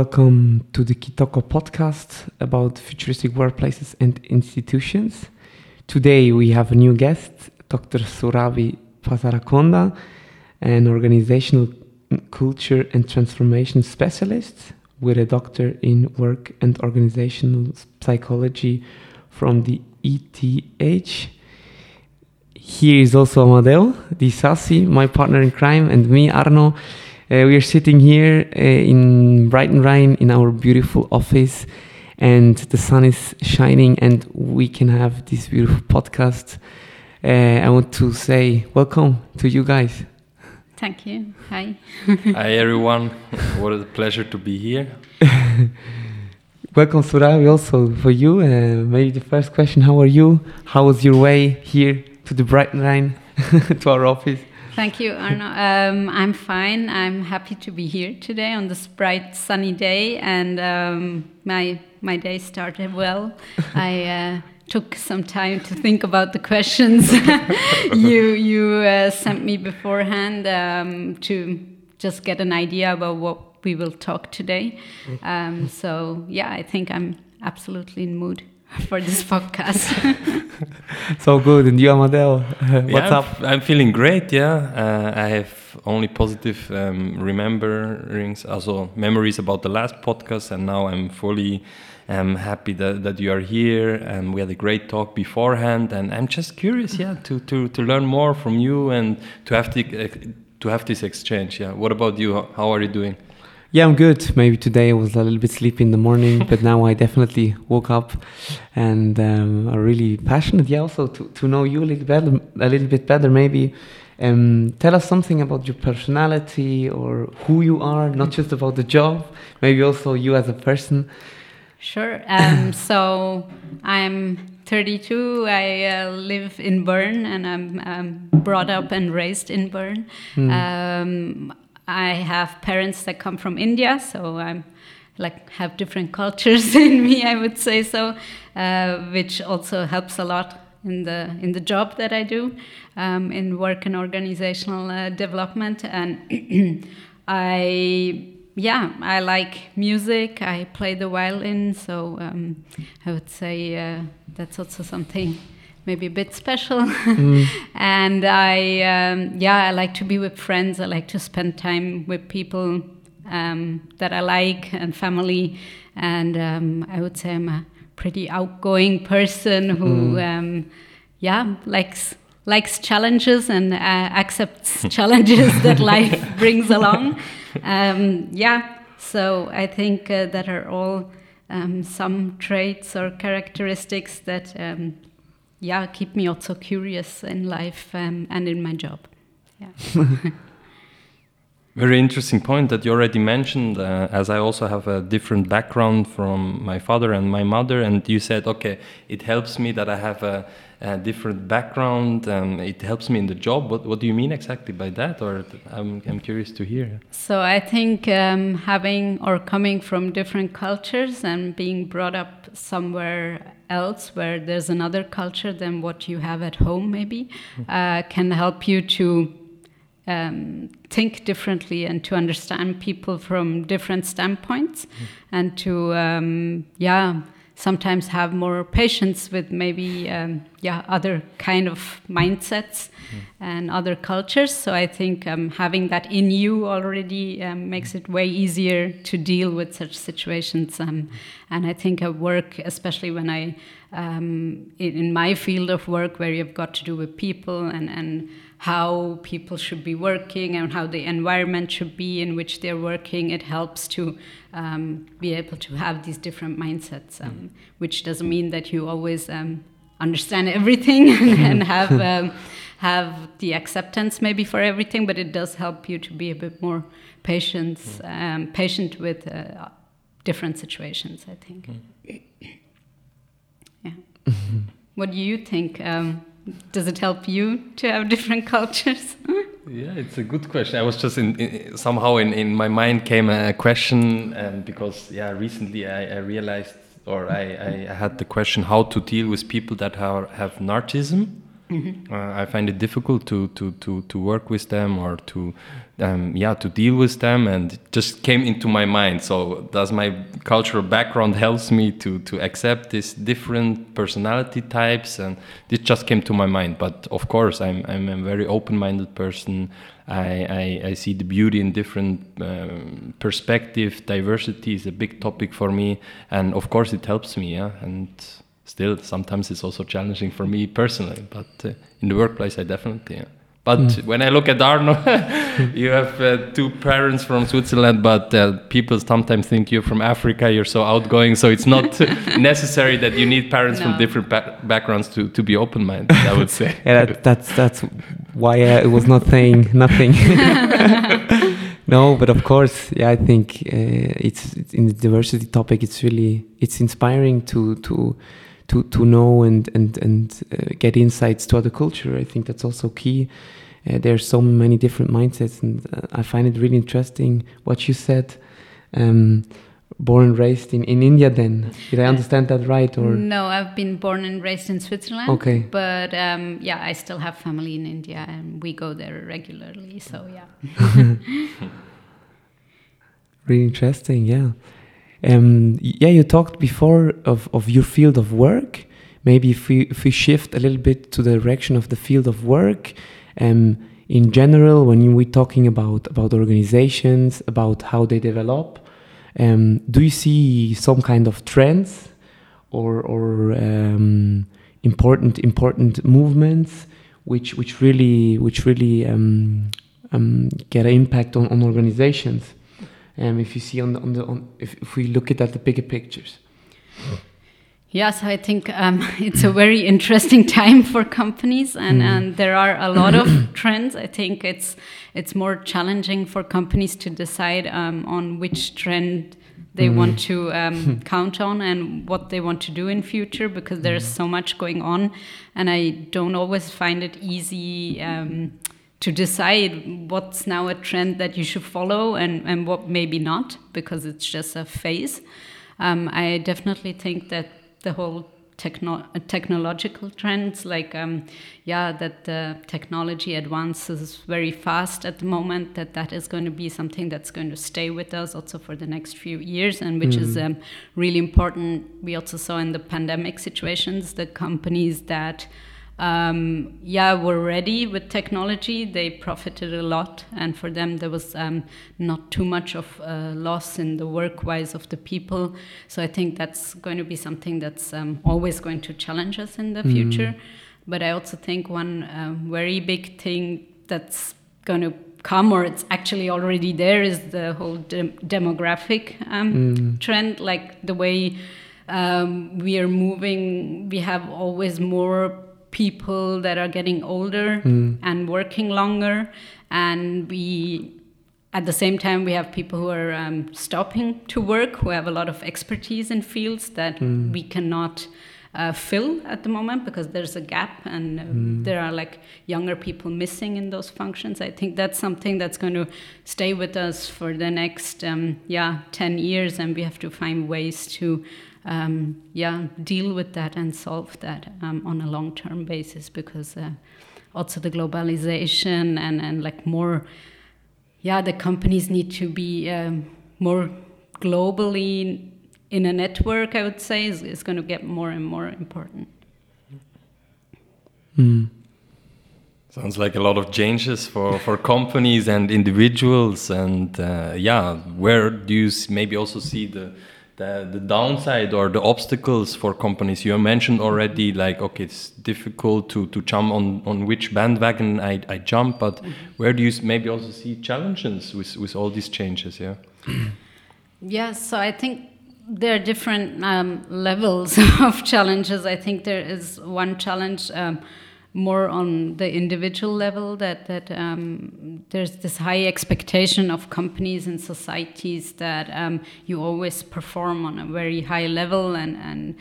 Welcome to the Kitoko podcast about futuristic workplaces and institutions. Today we have a new guest, Dr. Surabhi Pasarakonda, an organizational culture and transformation specialist with a doctor in work and organizational psychology from the ETH. Here is also Amadeo, Di Sassi, my partner in crime, and me, Arno. We are sitting here in Brighton Rhine in our beautiful office, and the sun is shining and we can have this beautiful podcast. I want to say welcome to you guys. Thank you. Hi. Hi, everyone. What a pleasure to be here. Welcome, Surabhi, also for you. Maybe the first question, how are you? How was your way here to the Brighton Rhine, to our office? Thank you, Arno. I'm fine. I'm happy to be here today on this bright, sunny day, and my day started well. I took some time to think about the questions you sent me beforehand to just get an idea about what we will talk today. I think I'm absolutely in mood for this podcast. So good. And you, Amadeo, what's up? I'm feeling great, I have only positive memories about the last podcast, and now I'm fully happy that you are here, and we had a great talk beforehand, and I'm just curious to learn more from you and to have this exchange. What about you? How are you doing? Yeah, I'm good. Maybe today I was a little bit sleepy in the morning, but now I definitely woke up and are really passionate. Yeah, also to know you a little bit better. Maybe tell us something about your personality or who you are, not just about the job. Maybe also you as a person. Sure. So I'm 32. I live in Bern, and I'm brought up and raised in Bern. I have parents that come from India, so I'm have different cultures in me, I would say so, which also helps a lot in the job that I do in work and organizational development. And I like music. I play the violin, so I would say that's also something maybe a bit special. And I like to be with friends. I like to spend time with people that I like, and family. And I would say I'm a pretty outgoing person who likes challenges and accepts challenges that life brings along. So I think that are all some traits or characteristics that keep me also curious in life and in my job. Yeah. Very interesting point that you already mentioned, as I also have a different background from my father and my mother, and you said, okay, it helps me that I have a different background, and it helps me in the job. What do you mean exactly by that? Or I'm curious to hear. So I think coming from different cultures and being brought up somewhere else where there's another culture than what you have at home maybe can help you to think differently and to understand people from different standpoints, and to sometimes have more patience with maybe other kind of mindsets and other cultures. So I think having that in you already makes it way easier to deal with such situations. And I think at work, especially when I in my field of work, where you've got to do with people and how people should be working and how the environment should be in which they're working, it helps to be able to have these different mindsets, which doesn't mean that you always understand everything and have the acceptance maybe for everything, but it does help you to be a bit more patient with different situations, I think. Yeah. What do you think? Does it help you to have different cultures? Yeah, it's a good question. I was just in my mind came a question, because recently I realized, or I had the question how to deal with people that have narcissism. Mm-hmm. I find it difficult to work with them or to deal with them, and it just came into my mind. So does my cultural background helps me to accept these different personality types, and it just came to my mind. But of course, I'm a very open-minded person. I see the beauty in different perspective. Diversity is a big topic for me, and of course, it helps me. Yeah, and. Still, sometimes it's also challenging for me personally, but in the workplace, I definitely. Yeah. But when I look at Arno, you have two parents from Switzerland, but people sometimes think you're from Africa. You're so outgoing, so it's not necessary that you need parents from different backgrounds to be open-minded. I would say. Yeah, that's why I was not saying nothing. No, but of course, yeah, I think it's in the diversity topic. It's really inspiring to know and get insights to other culture. I think that's also key. There are so many different mindsets, and I find it really interesting what you said. Born and raised in India then. Did I understand that right? Or no, I've been born and raised in Switzerland. Okay. But I still have family in India, and we go there regularly, so yeah. Really interesting, yeah. You talked before of your field of work. Maybe if we shift a little bit to the direction of the field of work, in general, when we're talking about organizations, about how they develop, do you see some kind of trends or important movements which really get an impact on organizations? If you see if we look at the bigger pictures. Yes, I think it's a very interesting time for companies, and there are a lot of trends. I think it's more challenging for companies to decide on which trend they want to count on and what they want to do in future, because there's so much going on, and I don't always find it easy to decide what's now a trend that you should follow and what maybe not, because it's just a phase. I definitely think that the whole technological trends, like that the technology advances very fast at the moment, that is going to be something that's going to stay with us also for the next few years, and which is really important. We also saw in the pandemic situations, the companies that were ready with technology, they profited a lot, and for them there was not too much of loss in the work-wise of the people. So I think that's going to be something that's always going to challenge us in the future. But I also think one very big thing that's going to come, or it's actually already there, is the whole demographic trend, like the way we are moving. We have always more people that are getting older and working longer, and we at the same time we have people who are stopping to work, who have a lot of expertise in fields that we cannot fill at the moment because there's a gap, and there are like younger people missing in those functions. I think that's something that's going to stay with us for the next 10 years, and we have to find ways to deal with that and solve that on a long-term basis, because also the globalization and like more, the companies need to be more globally in a network, I would say, is going to get more and more important. Sounds like a lot of changes for companies and individuals, and where do you maybe also see the downside or the obstacles for companies? You mentioned already, like, okay, it's difficult to jump on which bandwagon I jump, but where do you maybe also see challenges with all these changes? Yeah. So I think there are different levels of challenges. I think there is one challenge more on the individual level, that there's this high expectation of companies and societies that you always perform on a very high level, and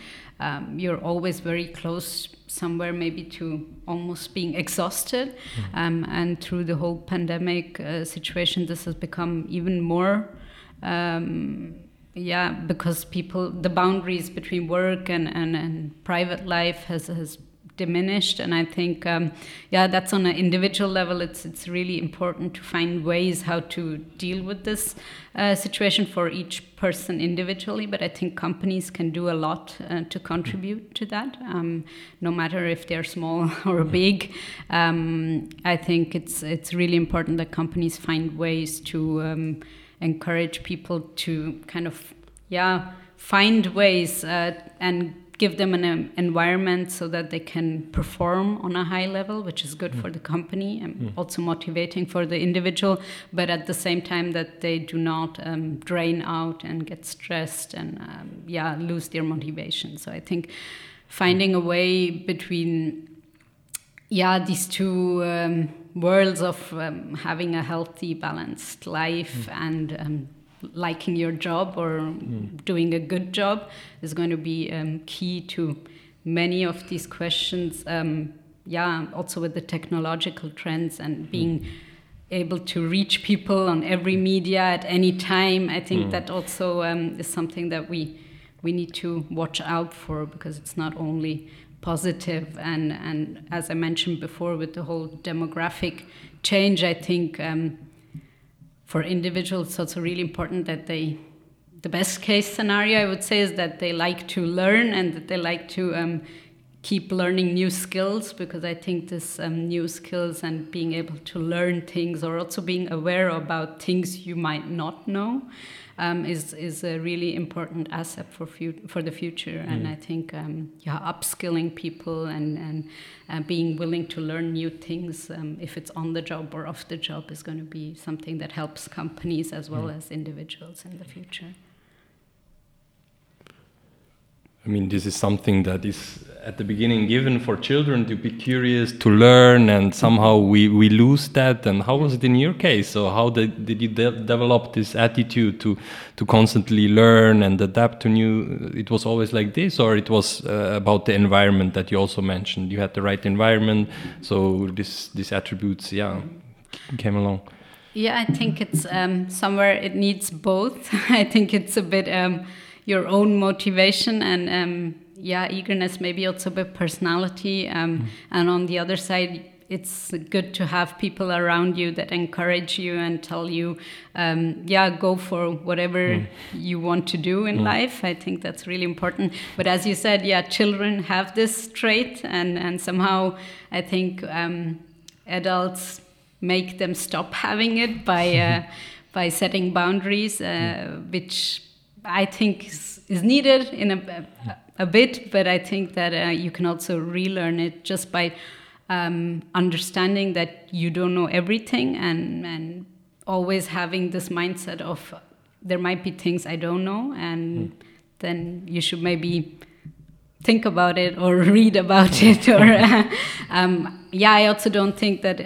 you're always very close somewhere, maybe to almost being exhausted. And through the whole pandemic situation, this has become even more because the boundaries between work and private life has diminished. And I think, that's on an individual level. It's really important to find ways how to deal with this situation for each person individually. But I think companies can do a lot to contribute to that, no matter if they're small or big. I think it's really important that companies find ways to encourage people to kind of, find ways and give them an environment so that they can perform on a high level, which is good for the company and also motivating for the individual, but at the same time that they do not drain out and get stressed and lose their motivation. So I think finding a way between these two worlds of having a healthy, balanced life and liking your job or doing a good job is going to be key to many of these questions. Also with the technological trends and being able to reach people on every media at any time. I think that also is something that we need to watch out for, because it's not only positive. And as I mentioned before, with the whole demographic change, I think for individuals, it's also really important that the best case scenario, I would say, is that they like to learn and that they like to keep learning new skills, because I think this new skills and being able to learn things, or also being aware about things you might not know, is a really important asset for the future. And I think upskilling people and being willing to learn new things, if it's on the job or off the job, is going to be something that helps companies as well as individuals in the future. I mean, this is something that is at the beginning given for children to be curious, to learn, and somehow we lose that. And how was it in your case? So how did you develop this attitude to constantly learn and adapt to new? It was always like this, or it was about the environment that you also mentioned? You had the right environment, so these attributes, came along. Yeah, I think it's somewhere it needs both. I think it's a bit your own motivation and eagerness, maybe also by personality. And on the other side, it's good to have people around you that encourage you and tell you, go for whatever you want to do in life. I think that's really important. But as you said, children have this trait, and somehow I think adults make them stop having it by setting boundaries, which I think is needed in a bit, but I think that you can also relearn it just by understanding that you don't know everything, and always having this mindset of there might be things I don't know, and then you should maybe think about it or read about it. Or I also don't think that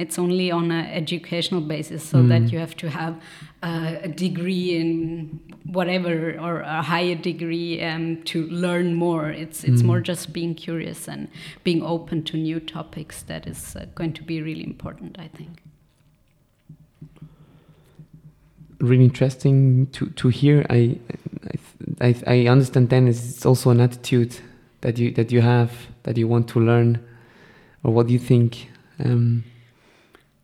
it's only on an educational basis, so that you have to have a degree in whatever or a higher degree to learn more. It's more just being curious and being open to new topics that is going to be really important, I think. Really interesting to hear. I understand then it's also an attitude that you have, that you want to learn. Or what do you think?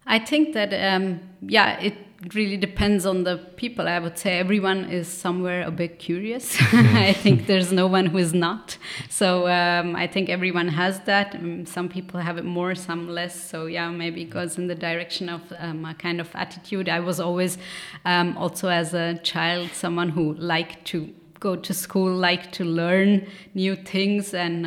I think that it really depends on the people. I would say everyone is somewhere a bit curious. I think there's no one who is not. So I think everyone has that. Some people have it more, some less. So maybe it goes in the direction of a kind of attitude. I was always also as a child someone who liked to go to school, liked to learn new things, and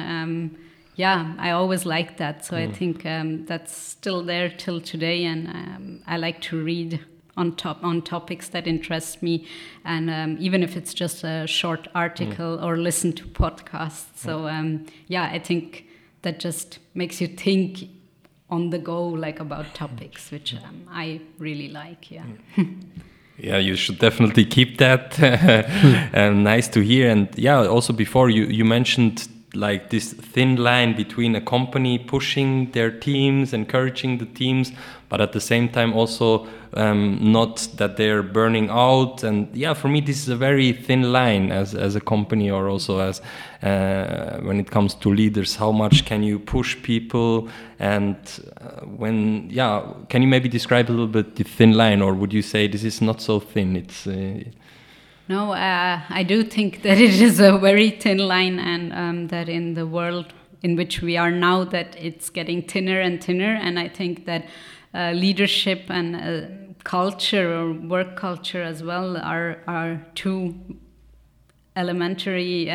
I always liked that. So I think that's still there till today, and I like to read on topics that interest me, and even if it's just a short article or listen to podcasts. So I think that just makes you think on the go, like about topics, which I really like. Yeah, you should definitely keep that. Nice to hear. And also before you mentioned like this thin line between a company pushing their teams, encouraging the teams, but at the same time also not that they're burning out. And yeah, for me this is a very thin line as a company, or also as when it comes to leaders, how much can you push people, and when, yeah, can you maybe describe a little bit the thin line, or would you say this is not so thin? It's No, I do think that it is a very thin line, and that in the world in which we are now, that it's getting thinner and thinner. And I think that leadership and culture, or work culture as well, are two elementary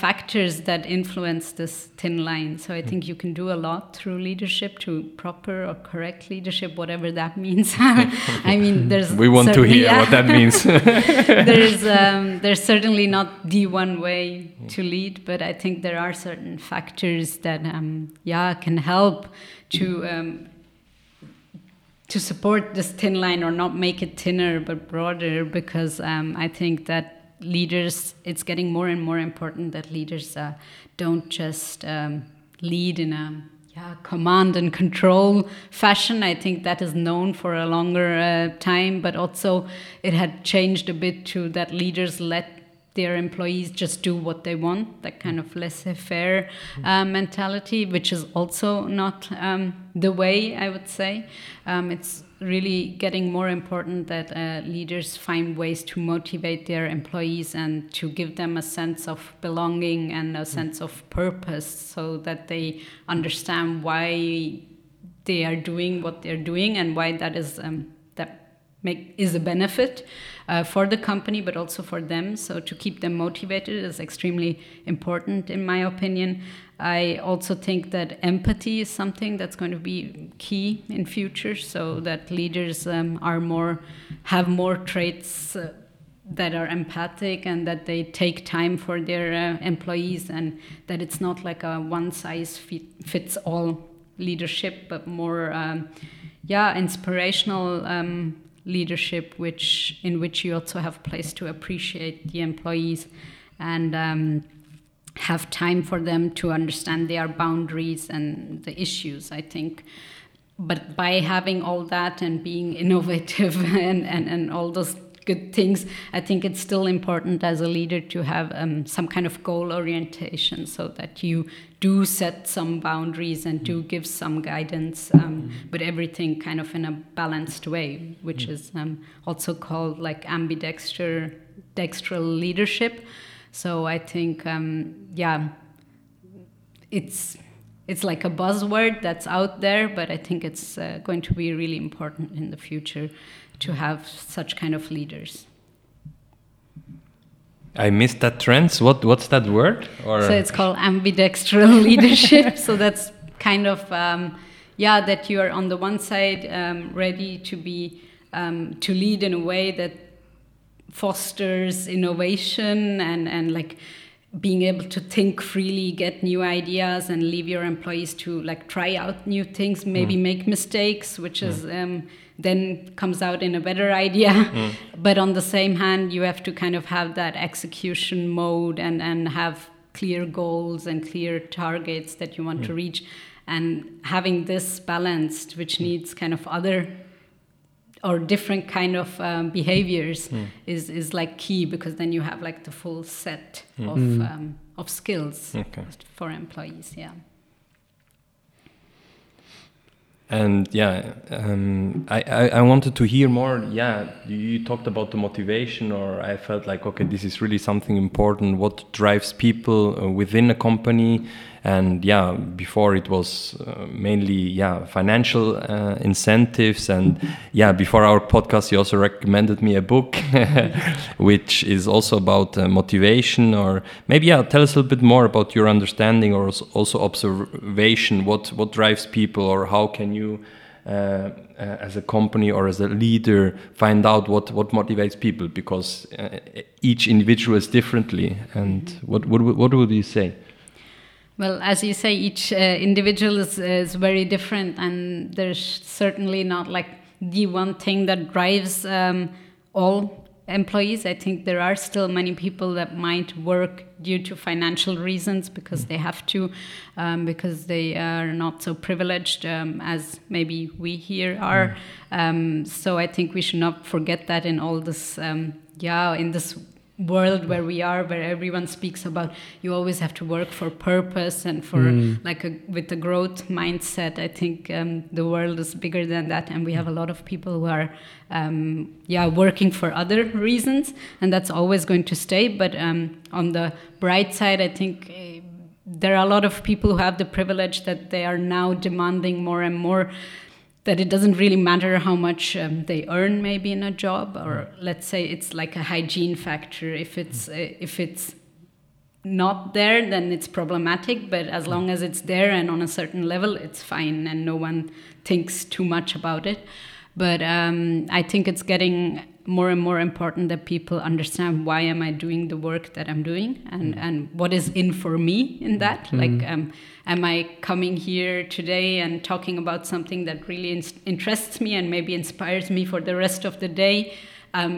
factors that influence this thin line. So I think you can do a lot through leadership, to proper or correct leadership, whatever that means. I mean, there's we want to hear what that means. There's certainly not the one way to lead, but I think there are certain factors that can help to support this thin line, or not make it thinner but broader, because I think that leaders, it's getting more and more important that leaders don't just lead in a command and control fashion. I think that is known for a longer time, but also it had changed a bit to that leaders let their employees just do what they want, that kind of laissez-faire mentality, which is also not the way, I would say. It's really getting more important that leaders find ways to motivate their employees and to give them a sense of belonging and a sense of purpose, so that they understand why they are doing what they're doing, and why that is is a benefit for the company, but also for them. So to keep them motivated is extremely important, in my opinion. I also think that empathy is something that's going to be key in future, so that leaders have more traits that are empathic, and that they take time for their employees, and that it's not like a one-size-fits-all leadership, but more inspirational leadership, in which you also have place to appreciate the employees, and have time for them to understand their boundaries and the issues, I think. But by having all that and being innovative and all those good things, I think it's still important as a leader to have some kind of goal orientation, so that you do set some boundaries and do give some guidance, but everything kind of in a balanced way, which is also called like ambidextrous leadership. So I think, it's like a buzzword that's out there, but I think it's going to be really important in the future to have such kind of leaders. I missed that trend. What's that word? So it's called ambidextrous leadership. So that's kind of that you are on the one side ready to be to lead in a way that fosters innovation and like being able to think freely, get new ideas, and leave your employees to like try out new things, maybe make mistakes, which is then comes out in a better idea. But on the same hand, you have to kind of have that execution mode and have clear goals and clear targets that you want to reach, and having this balanced, which needs kind of other or different kind of behaviors is like key, because then you have like the full set of skills for employees. And I wanted to hear more. You talked about the motivation, or I felt like, okay, this is really something important. What drives people within a company? And before it was mainly financial incentives. And before our podcast, you also recommended me a book, which is also about motivation. Or maybe tell us a little bit more about your understanding, or also observation. What drives people, or how can you, as a company or as a leader, find out what motivates people? Because each individual is differently. And what would you say? Well, as you say, each individual is very different, and there's certainly not like the one thing that drives all employees. I think there are still many people that might work due to financial reasons because they have to, because they are not so privileged as maybe we here are. So I think we should not forget that in all this, in this world where we are, where everyone speaks about you always have to work for purpose and for with a growth mindset. I think the world is bigger than that, and we have a lot of people who are working for other reasons, and that's always going to stay. But on the bright side, I think there are a lot of people who have the privilege that they are now demanding more and more, that it doesn't really matter how much they earn maybe in a job, or let's say it's like a hygiene factor. If it's not there, then it's problematic, but as long as it's there and on a certain level, it's fine and no one thinks too much about it. But I think it's getting more and more important that people understand why am I doing the work that I'm doing, and what is in for me in that. Like, am I coming here today and talking about something that really interests me and maybe inspires me for the rest of the day?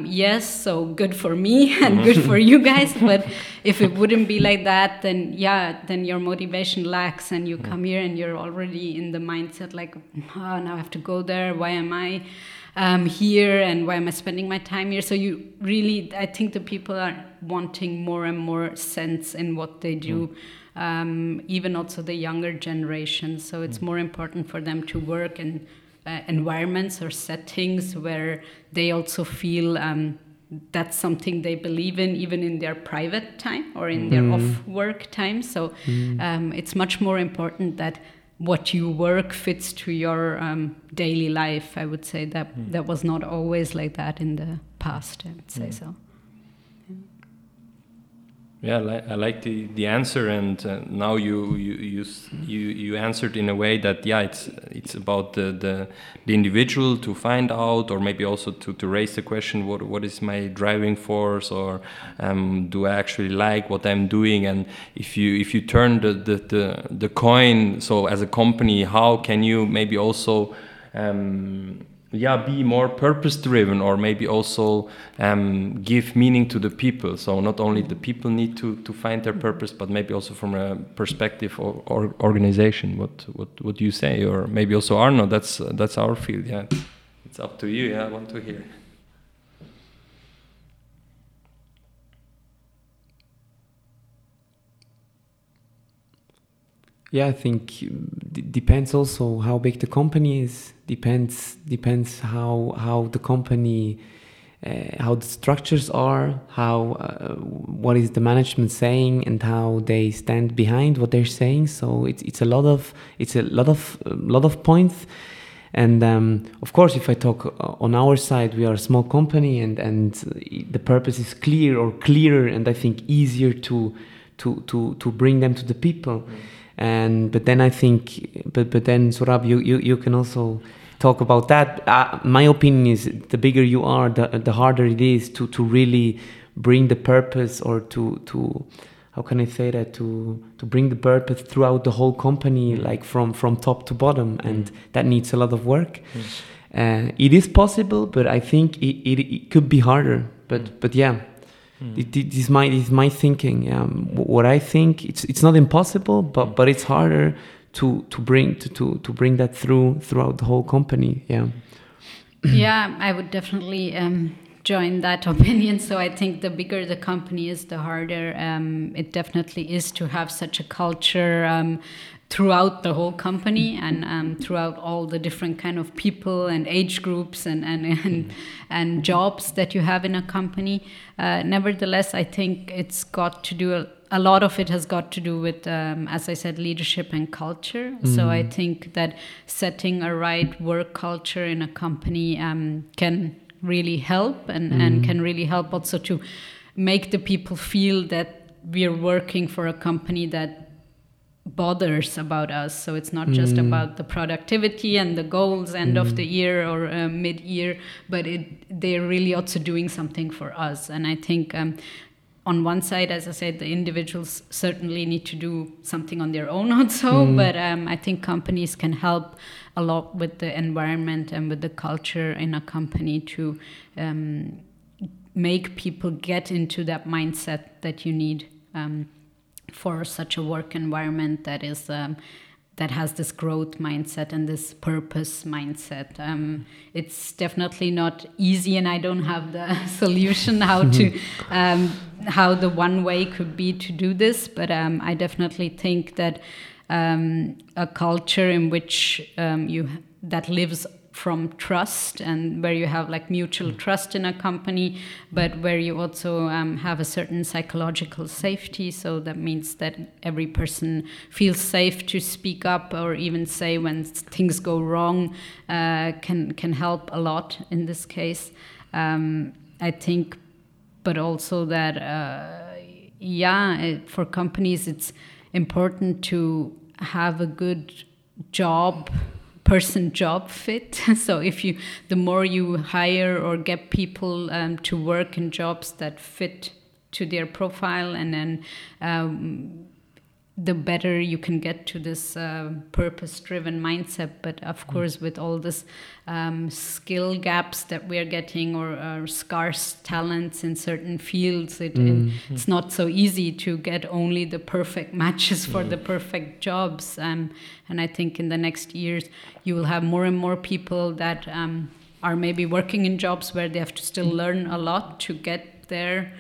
Yes, so good for me and good for you guys. But if it wouldn't be like that, then your motivation lacks, and you come here and you're already in the mindset like, now I have to go there. Why am I here, and why am I spending my time here? So you really, I think the people are wanting more and more sense in what they do, even also the younger generation. So it's more important for them to work in environments or settings where they also feel that's something they believe in, even in their private time or in their off work time. So it's much more important that what you work fits to your daily life. I would say that that was not always like that in the past, I would say so. Yeah, I like the answer, and now you answered in a way that it's about the individual to find out, or maybe also to raise the question, what is my driving force, or do I actually like what I'm doing? And if you turn the coin, so as a company, how can you maybe also be more purpose-driven, or maybe also give meaning to the people. So not only the people need to find their purpose, but maybe also from a perspective or organization. What do you say? Or maybe also Arno, that's our field. Yeah, it's up to you. Yeah, I want to hear. Yeah, I think it depends also how big the company is. Depends how the company, how the structures are, how what is the management saying, and how they stand behind what they're saying. So it's a lot of points. And of course, if I talk on our side, we are a small company, and the purpose is clear or clearer, and I think easier to bring them to the people. But then Surabhi, you can also talk about that. My opinion is the bigger you are, the harder it is to really bring the purpose, or to how can I say that, to bring the purpose throughout the whole company, like from top to bottom, and that needs a lot of work. It is possible, but I think it could be harder. But yeah. It is my thinking. What I think, it's not impossible, but it's harder to bring that throughout the whole company. Yeah. Yeah, I would definitely join that opinion. So I think the bigger the company is, the harder it definitely is to have such a culture throughout the whole company, and throughout all the different kind of people and age groups and jobs that you have in a company. Nevertheless, I think it's got to do a lot of it has got to do with, as I said, leadership and culture. So I think that setting a right work culture in a company can really help, and can really help also to make the people feel that we're working for a company that bothers about us. So it's not just about the productivity and the goals end of the year or mid-year, but they're really also doing something for us. And I think on one side, as I said, the individuals certainly need to do something on their own also, but I think companies can help a lot with the environment and with the culture in a company to make people get into that mindset that you need for such a work environment that is that has this growth mindset and this purpose mindset. It's definitely not easy, and I don't have the solution how the one way could be to do this. But I definitely think that a culture in which that lives from trust and where you have like mutual trust in a company, but where you also have a certain psychological safety. So that means that every person feels safe to speak up or even say when things go wrong, can help a lot in this case. I think, but also that, for companies, it's important to have a good job fit. So if you, the more you hire or get people to work in jobs that fit to their profile, and then the better you can get to this purpose-driven mindset. But of course, with all this skill gaps that we are getting, or scarce talents in certain fields, it's not so easy to get only the perfect matches for the perfect jobs. And I think in the next years, you will have more and more people that are maybe working in jobs where they have to still learn a lot to get there,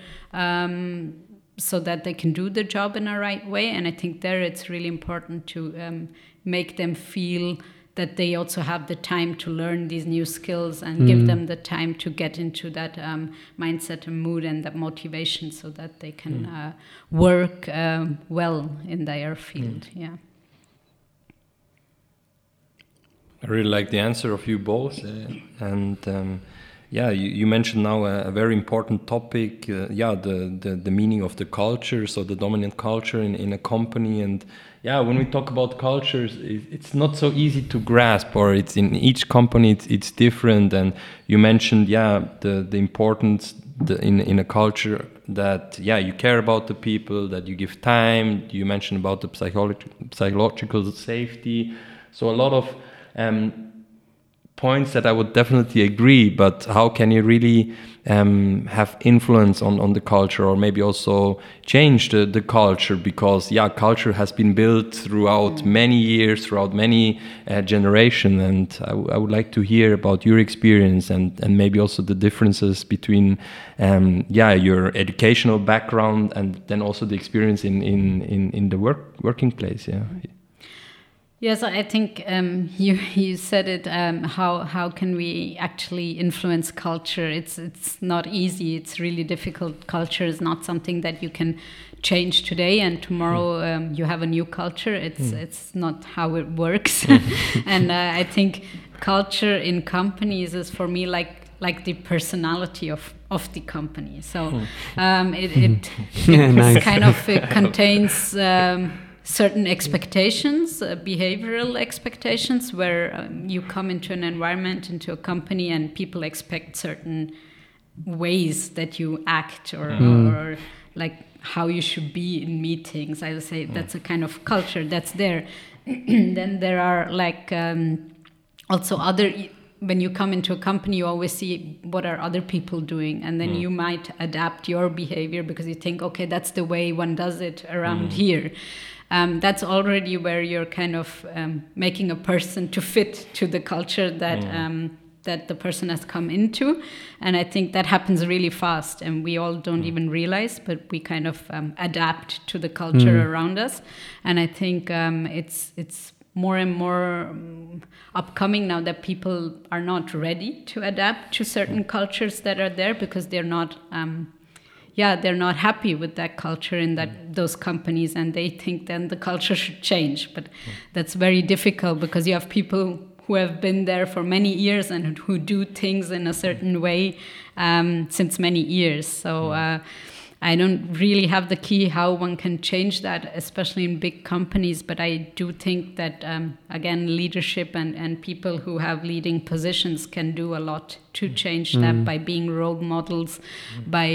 so that they can do the job in a right way. And I think there it's really important to make them feel that they also have the time to learn these new skills and give them the time to get into that mindset and mood and that motivation, so that they can work well in their field. Yeah. I really like the answer of you both. You mentioned now a very important topic, the meaning of the culture, so the dominant culture in a company. And when we talk about cultures, it's not so easy to grasp, or it's in each company it's different. And you mentioned the importance in a culture that you care about the people, that you give time. You mentioned about the psychological safety, so a lot of points that I would definitely agree, but how can you really have influence on the culture, or maybe also change the culture? Because culture has been built throughout many years, throughout many generations, and I would like to hear about your experience and maybe also the differences between your educational background and then also the experience in the working place. Yes, I think you said it. How can we actually influence culture? It's not easy. It's really difficult. Culture is not something that you can change today and tomorrow you have a new culture. It's not how it works. And I think culture in companies is for me like the personality of the company. So it kind of contains. Certain expectations, behavioral expectations, where you come into an environment, into a company, and people expect certain ways that you act or like how you should be in meetings. I would say that's a kind of culture that's there. Then there are like also other. When you come into a company, you always see what are other people doing, and then you might adapt your behavior because you think, okay, that's the way one does it around here. That's already where you're kind of making a person to fit to the culture that that the person has come into. And I think that happens really fast, and we all don't even realize, but we kind of adapt to the culture around us. And I think it's more and more upcoming now that people are not ready to adapt to certain cultures that are there, because they're not happy with that culture in those companies, and they think then the culture should change. But that's very difficult, because you have people who have been there for many years and who do things in a certain way since many years. So I don't really have the key how one can change that, especially in big companies. But I do think that, again, leadership and people who have leading positions can do a lot to change that by being role models, by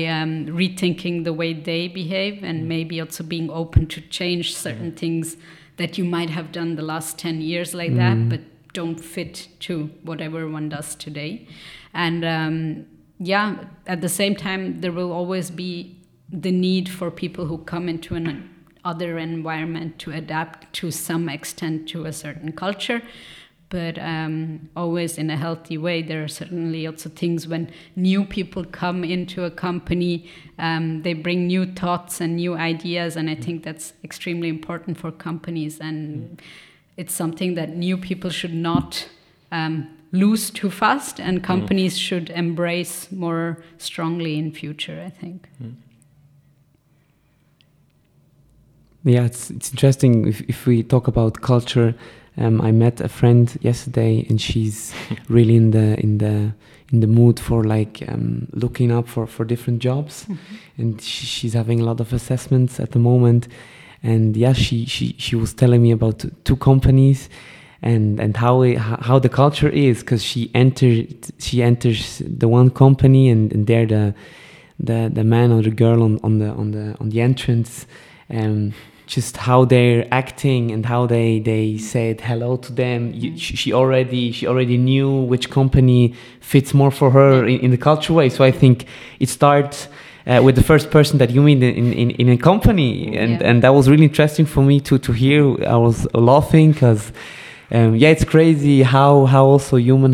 rethinking the way they behave, and maybe also being open to change certain things that you might have done the last 10 years like that, but don't fit to whatever one does today. And yeah, at the same time, there will always be the need for people who come into an other environment to adapt to some extent to a certain culture. But always in a healthy way. There are certainly also things when new people come into a company, they bring new thoughts and new ideas. And I think that's extremely important for companies. And it's something that new people should not lose too fast, and companies should embrace more strongly in future, I think. Yeah, it's interesting if we talk about culture. I met a friend yesterday, and she's really in the mood for like looking up for different jobs, and she's having a lot of assessments at the moment. And yeah, she was telling me about two companies, and how the culture is, because she enters the one company, and they're the man or the girl on the entrance. Just how they're acting and how they said hello to them. She already knew which company fits more for her in the culture way. So I think it starts with the first person that you meet in a company, and that was really interesting for me to hear. I was laughing because it's crazy how also human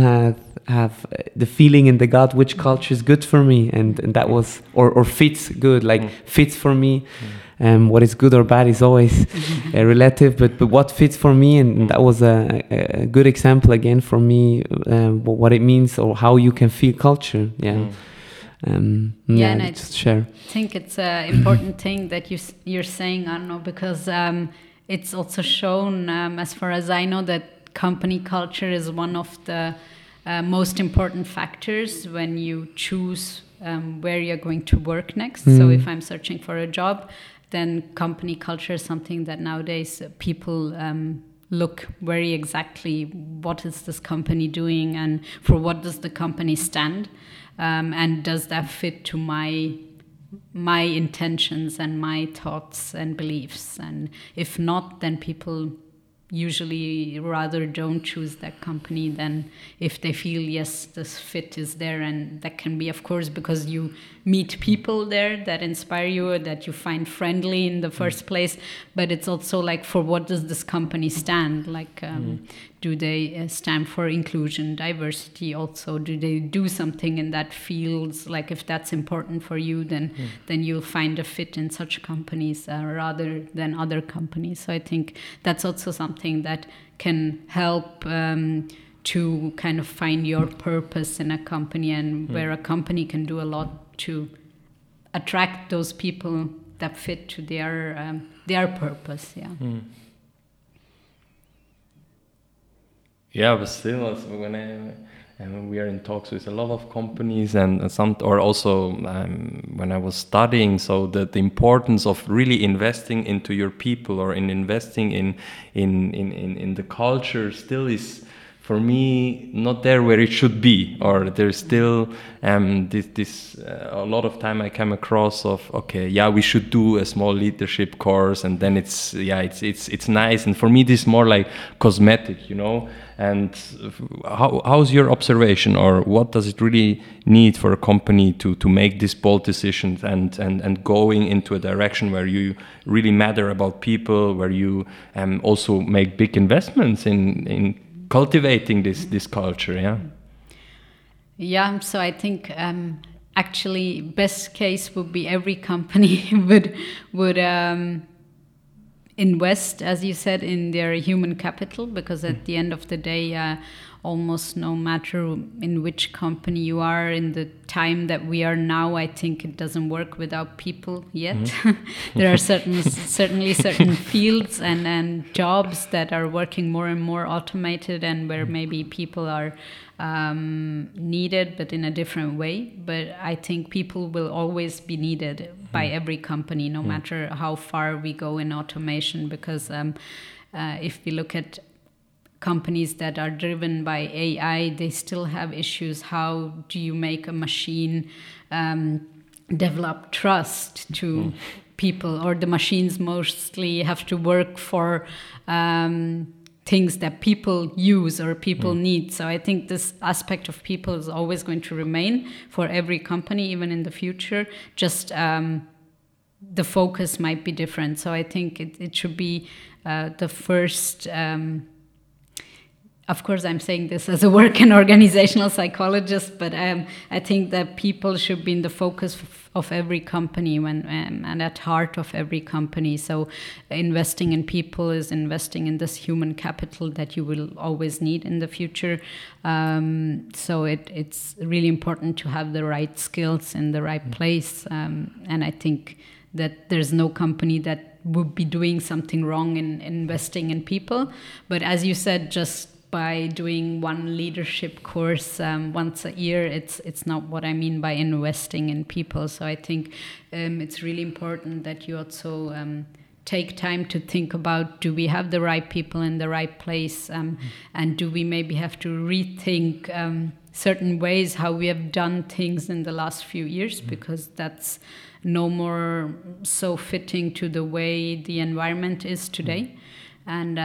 have the feeling in the gut which culture is good for me, and that was or fits good, like fits for me. What is good or bad is always relative, but what fits for me, and that was a good example again for me, what it means or how you can feel culture. And I think it's an important thing that you're saying, Arno, because it's also shown, as far as I know, that company culture is one of the most important factors when you choose where you're going to work next. So if I'm searching for a job, then company culture is something that nowadays people look very exactly, what is this company doing and for what does the company stand? And does that fit to my intentions and my thoughts and beliefs? And if not, then people usually rather don't choose that company than if they feel, yes, this fit is there. And that can be, of course, because you meet people there that inspire you, that you find friendly in the first place. But it's also like, for what does this company stand? Like, do they stand for inclusion, diversity also? Do they do something in that field? Like, if that's important for you, then you'll find a fit in such companies rather than other companies. So I think that's also something that can help to kind of find your purpose in a company, and where a company can do a lot to attract those people that fit to their purpose. Yeah, but still, when we are in talks with a lot of companies, and some, or also when I was studying, so the importance of really investing into your people, or in investing in the culture, still is for me not there where it should be. Or there's still this a lot of time I come across of we should do a small leadership course, and then it's nice. And for me, this is more like cosmetic, you know. And how's your observation, or what does it really need for a company to make these bold decisions and going into a direction where you really matter about people, where you also make big investments in cultivating this culture? So I think actually best case would be every company would invest, as you said, in their human capital, because at the end of the day, almost no matter in which company you are, in the time that we are now, I think it doesn't work without people yet. There are certainly certain fields and jobs that are working more and more automated, and where maybe people are needed, but in a different way. But I think people will always be needed by every company, no matter how far we go in automation, because if we look at companies that are driven by AI, they still have issues. How do you make a machine develop trust to people? Or the machines mostly have to work for things that people use or people need. So I think this aspect of people is always going to remain for every company, even in the future. Just the focus might be different. So I think it should be the first... Of course, I'm saying this as a work and organizational psychologist, but I think that people should be in the focus of every company and at heart of every company. So investing in people is investing in this human capital that you will always need in the future. So it's really important to have the right skills in the right place. And I think that there's no company that would be doing something wrong in investing in people. But as you said, just by doing one leadership course once a year, it's not what I mean by investing in people. So I think it's really important that you also take time to think about, do we have the right people in the right place? And do we maybe have to rethink certain ways how we have done things in the last few years, because that's no more so fitting to the way the environment is today. And...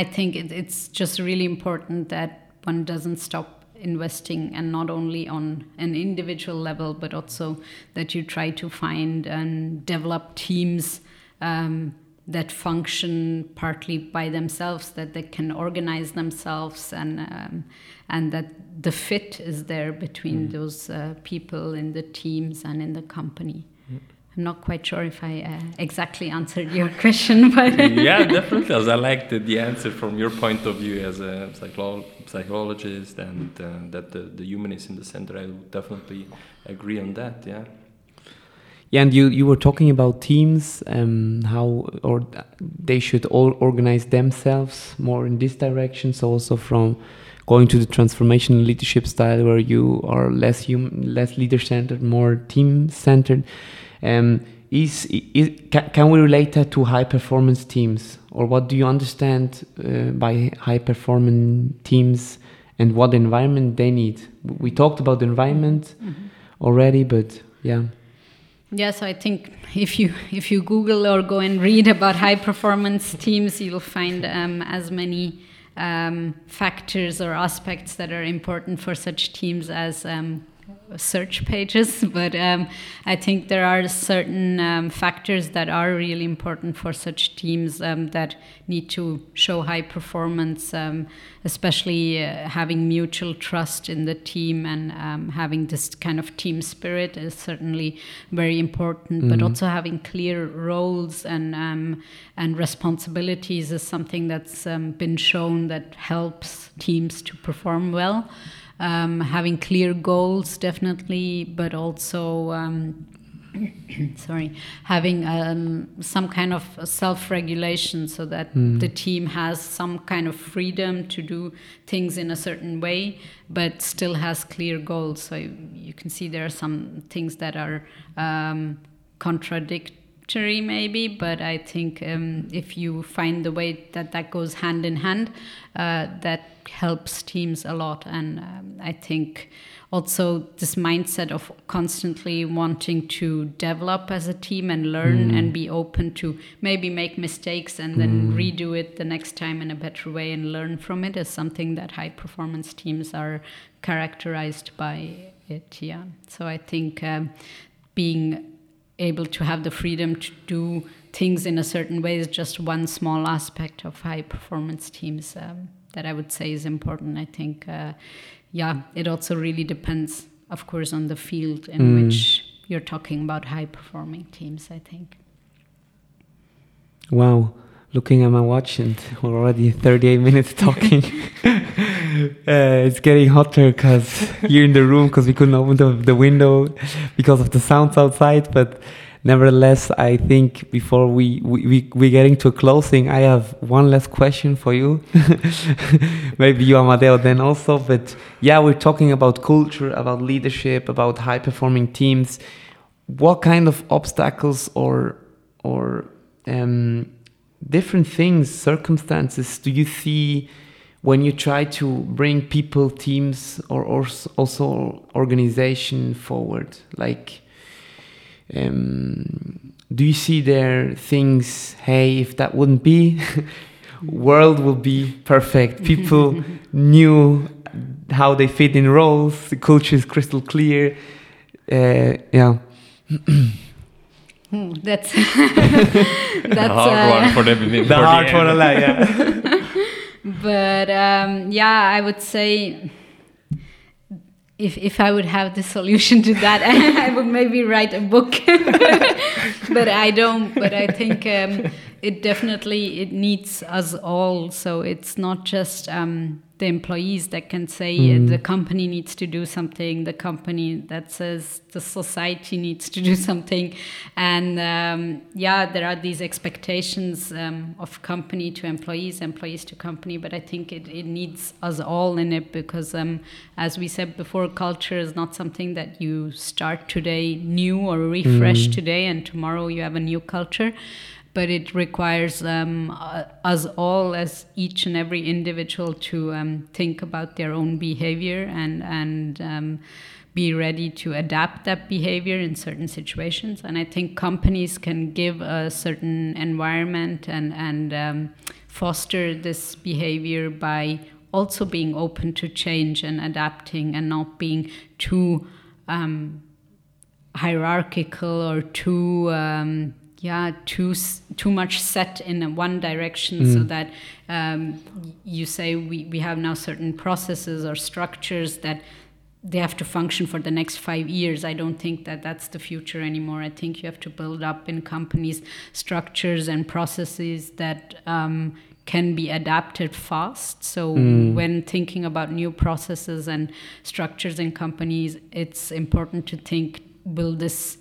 I think it's just really important that one doesn't stop investing, and not only on an individual level, but also that you try to find and develop teams that function partly by themselves, that they can organize themselves, and that the fit is there between those people in the teams and in the company. I'm not quite sure if I exactly answered your question, but yeah, definitely. As I liked the answer from your point of view as a psychologist, and that the human is in the center. I would definitely agree on that. Yeah. Yeah, and you were talking about teams, how or they should all organize themselves more in this direction. So also from going to the transformational leadership style, where you are less leader-centered, more team-centered. Can we relate that to high-performance teams? Or what do you understand by high-performance teams, and what environment they need? We talked about the environment already, but yeah. Yeah, so I think if you Google or go and read about high-performance teams, you'll find as many factors or aspects that are important for such teams as... search pages, but I think there are certain factors that are really important for such teams that need to show high performance, especially having mutual trust in the team, and having this kind of team spirit is certainly very important, but also having clear roles and responsibilities is something that's been shown that helps teams to perform well. Having clear goals, definitely, but also having some kind of self-regulation, so that the team has some kind of freedom to do things in a certain way, but still has clear goals. So you can see there are some things that are contradictory, maybe, but I think if you find the way that goes hand in hand, that helps teams a lot. And I think also this mindset of constantly wanting to develop as a team and learn and be open to maybe make mistakes and then redo it the next time in a better way and learn from it is something that high performance teams are characterized by it. Yeah. So I think being able to have the freedom to do things in a certain way is just one small aspect of high performance teams that I would say is important. I think, it also really depends, of course, on the field in which you're talking about high-performing teams, I think. Wow, looking at my watch and we're already 38 minutes talking. It's getting hotter because you're in the room, because we couldn't open the window because of the sounds outside, but... Nevertheless, I think before we're getting to a closing, I have one last question for you. Maybe you, Amadeo, then also. But yeah, we're talking about culture, about leadership, about high-performing teams. What kind of obstacles or different things, circumstances do you see when you try to bring people, teams, or also organization forward? Like... do you see there things, hey, if that wouldn't be, world will be perfect. People knew how they fit in roles. The culture is crystal clear. Yeah. That's that's a hard one for the hard one a lot, yeah. But yeah, I would say if I would have the solution to that, I would maybe write a book. But I don't. But I think it definitely needs us all. So it's not just the employees that can say the company needs to do something. The company that says the society needs to do something. And yeah, there are these expectations of company to employees, employees to company. But I think it needs us all in it because, as we said before, culture is not something that you start today new or refresh today and tomorrow you have a new culture. But it requires us all, as each and every individual, to think about their own behavior and be ready to adapt that behavior in certain situations. And I think companies can give a certain environment and foster this behavior by also being open to change and adapting and not being too hierarchical or too... too much set in one direction, so that you say we have now certain processes or structures that they have to function for the next 5 years. I don't think that's the future anymore. I think you have to build up in companies structures and processes that can be adapted fast. So when thinking about new processes and structures in companies, it's important to think, will this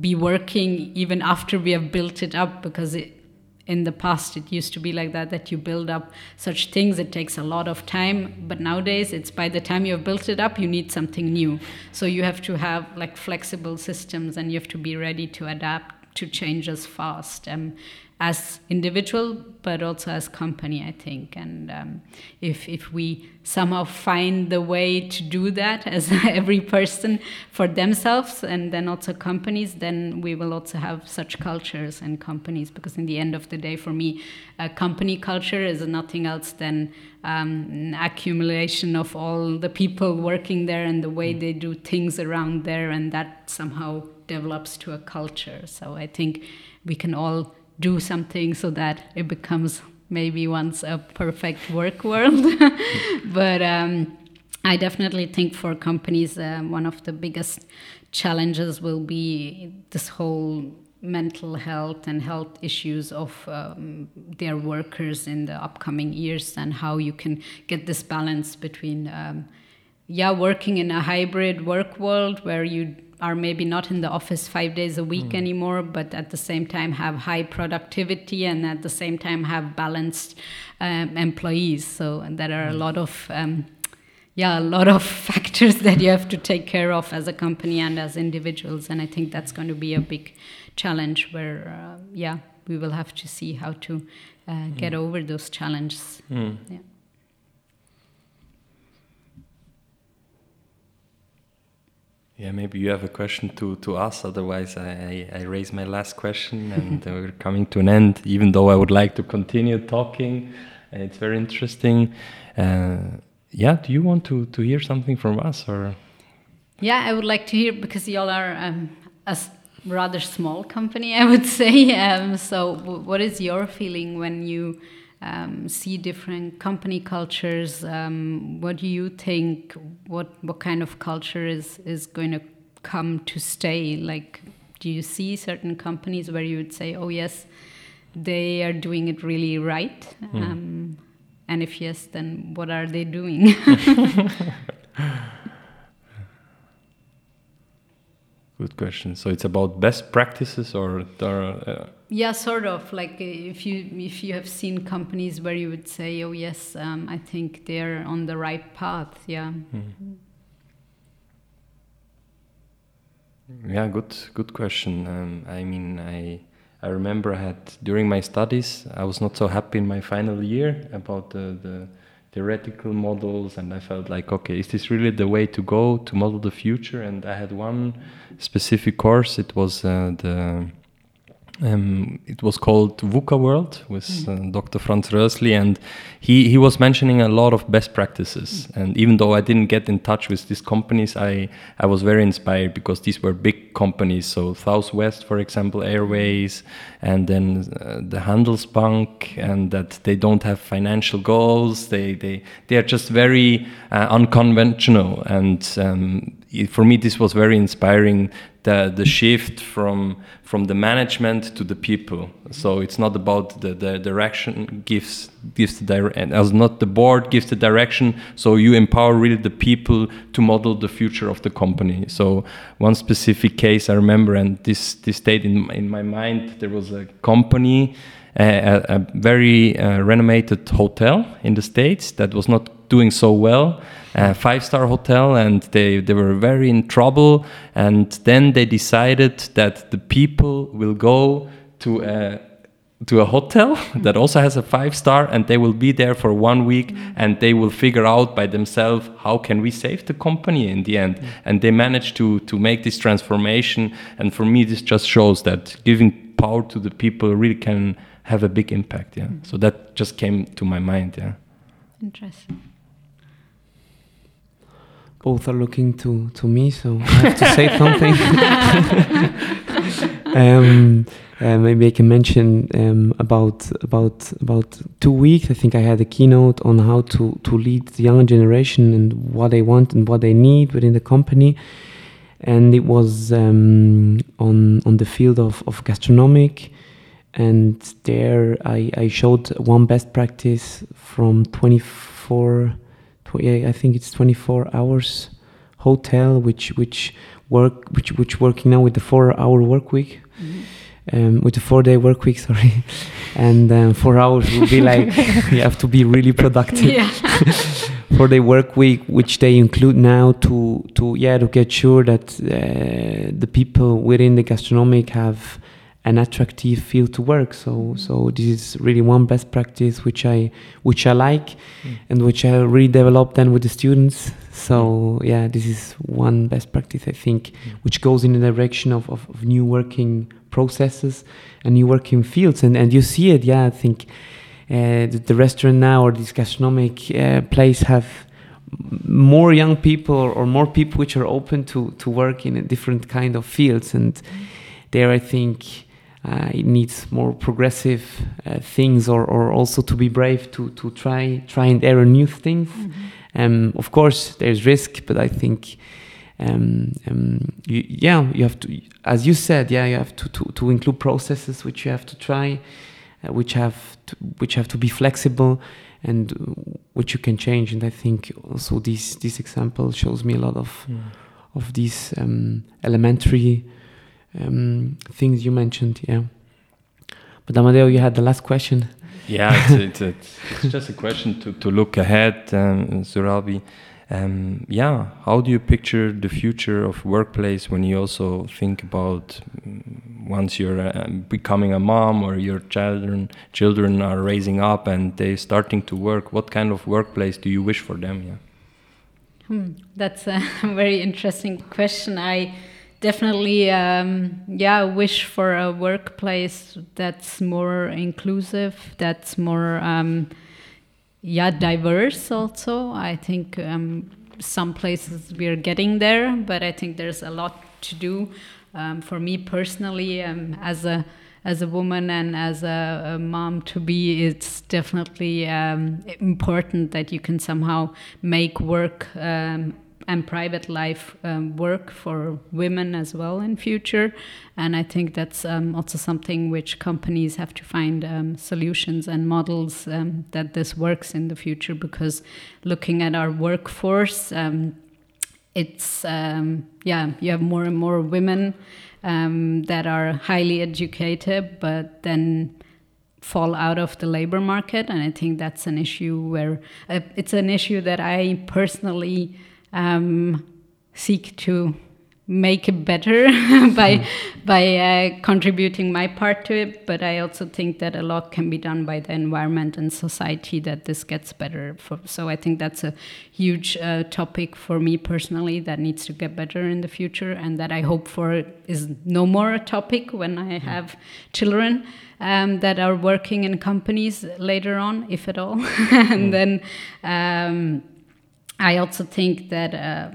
be working even after we have built it up? Because in the past it used to be like that you build up such things, it takes a lot of time, but nowadays it's by the time you have built it up you need something new. So you have to have like flexible systems and you have to be ready to adapt to changes fast, as individual but also as company, I think. And if we somehow find the way to do that as every person for themselves and then also companies, then we will also have such cultures and companies, because in the end of the day, for me, a company culture is nothing else than an accumulation of all the people working there and the way they do things around there, and that somehow develops to a culture. So I think we can all do something so that it becomes maybe once a perfect work world. But I definitely think for companies, one of the biggest challenges will be this whole mental health and health issues of their workers in the upcoming years, and how you can get this balance between working in a hybrid work world where you are maybe not in the office 5 days a week anymore, but at the same time have high productivity and at the same time have balanced employees. So there are a lot of factors that you have to take care of as a company and as individuals. And I think that's going to be a big challenge where, we will have to see how to get over those challenges. Mm. Yeah. Yeah, maybe you have a question to us. Otherwise, I raise my last question and we're coming to an end, even though I would like to continue talking. It's very interesting. Do you want to hear something from us? Or? Yeah, I would like to hear, because y'all are a rather small company, I would say. So what is your feeling when you see different company cultures? What do you think? What kind of culture is going to come to stay? Like, do you see certain companies where you would say, oh yes, they are doing it really right? And if yes, then what are they doing? Good question. So it's about best practices, or sort of like if you have seen companies where you would say, oh yes, I think they're on the right path. Yeah. Mm-hmm. Yeah. Good question. I mean, I remember I had during my studies I was not so happy in my final year about the theoretical models, and I felt like, okay, is this really the way to go to model the future? And I had one specific course, it was the It was called VUCA World with Dr. Franz Rösli, and he was mentioning a lot of best practices. And even though I didn't get in touch with these companies, I was very inspired because these were big companies. So Southwest, for example, Airways, and then the Handelsbank, and that they don't have financial goals. They are just very unconventional. And for me, this was very inspiring. The shift from the management to the people. So it's not about the direction gives the direction, as not the board gives the direction. So you empower really the people to model the future of the company. So one specific case I remember, and this stayed in my mind. There was a company, a very renowned hotel in the States that was not doing so well, five-star hotel, and they were very in trouble. And then they decided that the people will go to a hotel that also has a five-star, and they will be there for 1 week, and they will figure out by themselves how can we save the company in the end. And they managed to make this transformation. And for me, this just shows that giving power to the people really can have a big impact. Yeah. So that just came to my mind. Yeah. Interesting. Both are looking to me, so I have to say something. Maybe I can mention about 2 weeks. I think I had a keynote on how to lead the younger generation and what they want and what they need within the company, and it was on the field of gastronomic. And there I showed one best practice from 24 hours hotel, which working now with the 4-hour work week, with the 4-day work week, sorry. And 4 hours will be like, you have to be really productive. Yeah. 4-day work week, which they include now to get sure that the people within the gastronomic have an attractive field to work. So this is really one best practice which I like and which I really developed then with the students. So yeah, this is one best practice, I think, which goes in the direction of new working processes and new working fields. And you see it, yeah, I think the restaurant now or this gastronomic place have more young people or more people which are open to work in a different kind of fields. And there I think it needs more progressive things, or also to be brave to try and error new things. Mm-hmm. Of course, there's risk, but I think, you have to, as you said, you have to include processes which you have to try, which have to be flexible, and which you can change. And I think also this example shows me a lot of these elementary things you mentioned, yeah. But Amadeo, you had the last question. Yeah, it's just a question to look ahead, Surabhi. How do you picture the future of workplace when you also think about once you're becoming a mom or your children are raising up and they're starting to work? What kind of workplace do you wish for them? Yeah. That's a very interesting question. I definitely, wish for a workplace that's more inclusive, that's more, diverse also. I think some places we are getting there, but I think there's a lot to do. For me personally, as a woman and as a mom-to-be, it's definitely important that you can somehow make work and private life work for women as well in future. And I think that's also something which companies have to find solutions and models that this works in the future, because looking at our workforce, you have more and more women that are highly educated, but then fall out of the labor market. And I think that's an issue where it's an issue that I personally seek to make it better by contributing my part to it. But I also think that a lot can be done by the environment and society that this gets better. So I think that's a huge topic for me personally that needs to get better in the future, and that I hope for is no more a topic when I have children that are working in companies later on, if at all. And then I also think that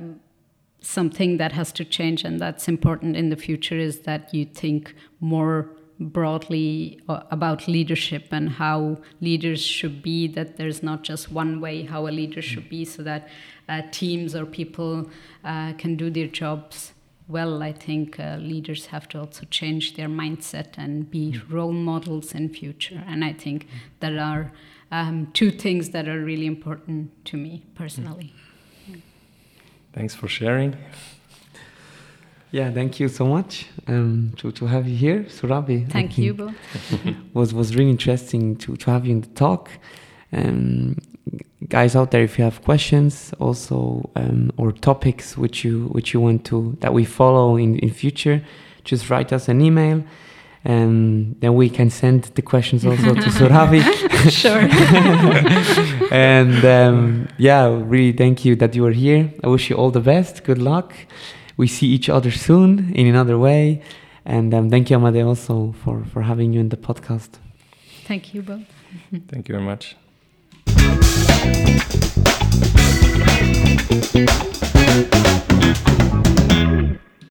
something that has to change, and that's important in the future, is that you think more broadly about leadership and how leaders should be, that there's not just one way how a leader should be, so that teams or people can do their jobs well. I think leaders have to also change their mindset and be role models in future. And I think there are two things that are really important to me personally. Thanks for sharing. Yeah, thank you so much to have you here, Surabhi. Thank you, Bo. was really interesting to have you in the talk. Guys out there, if you have questions also or topics which you want to that we follow in future, just write us an email, and then we can send the questions also to Surabhi. Sure. And really thank you that you are here. I wish you all the best. Good luck. We see each other soon in another way. And thank you, Amade, also for having you in the podcast. Thank you, Bob. Thank you very much.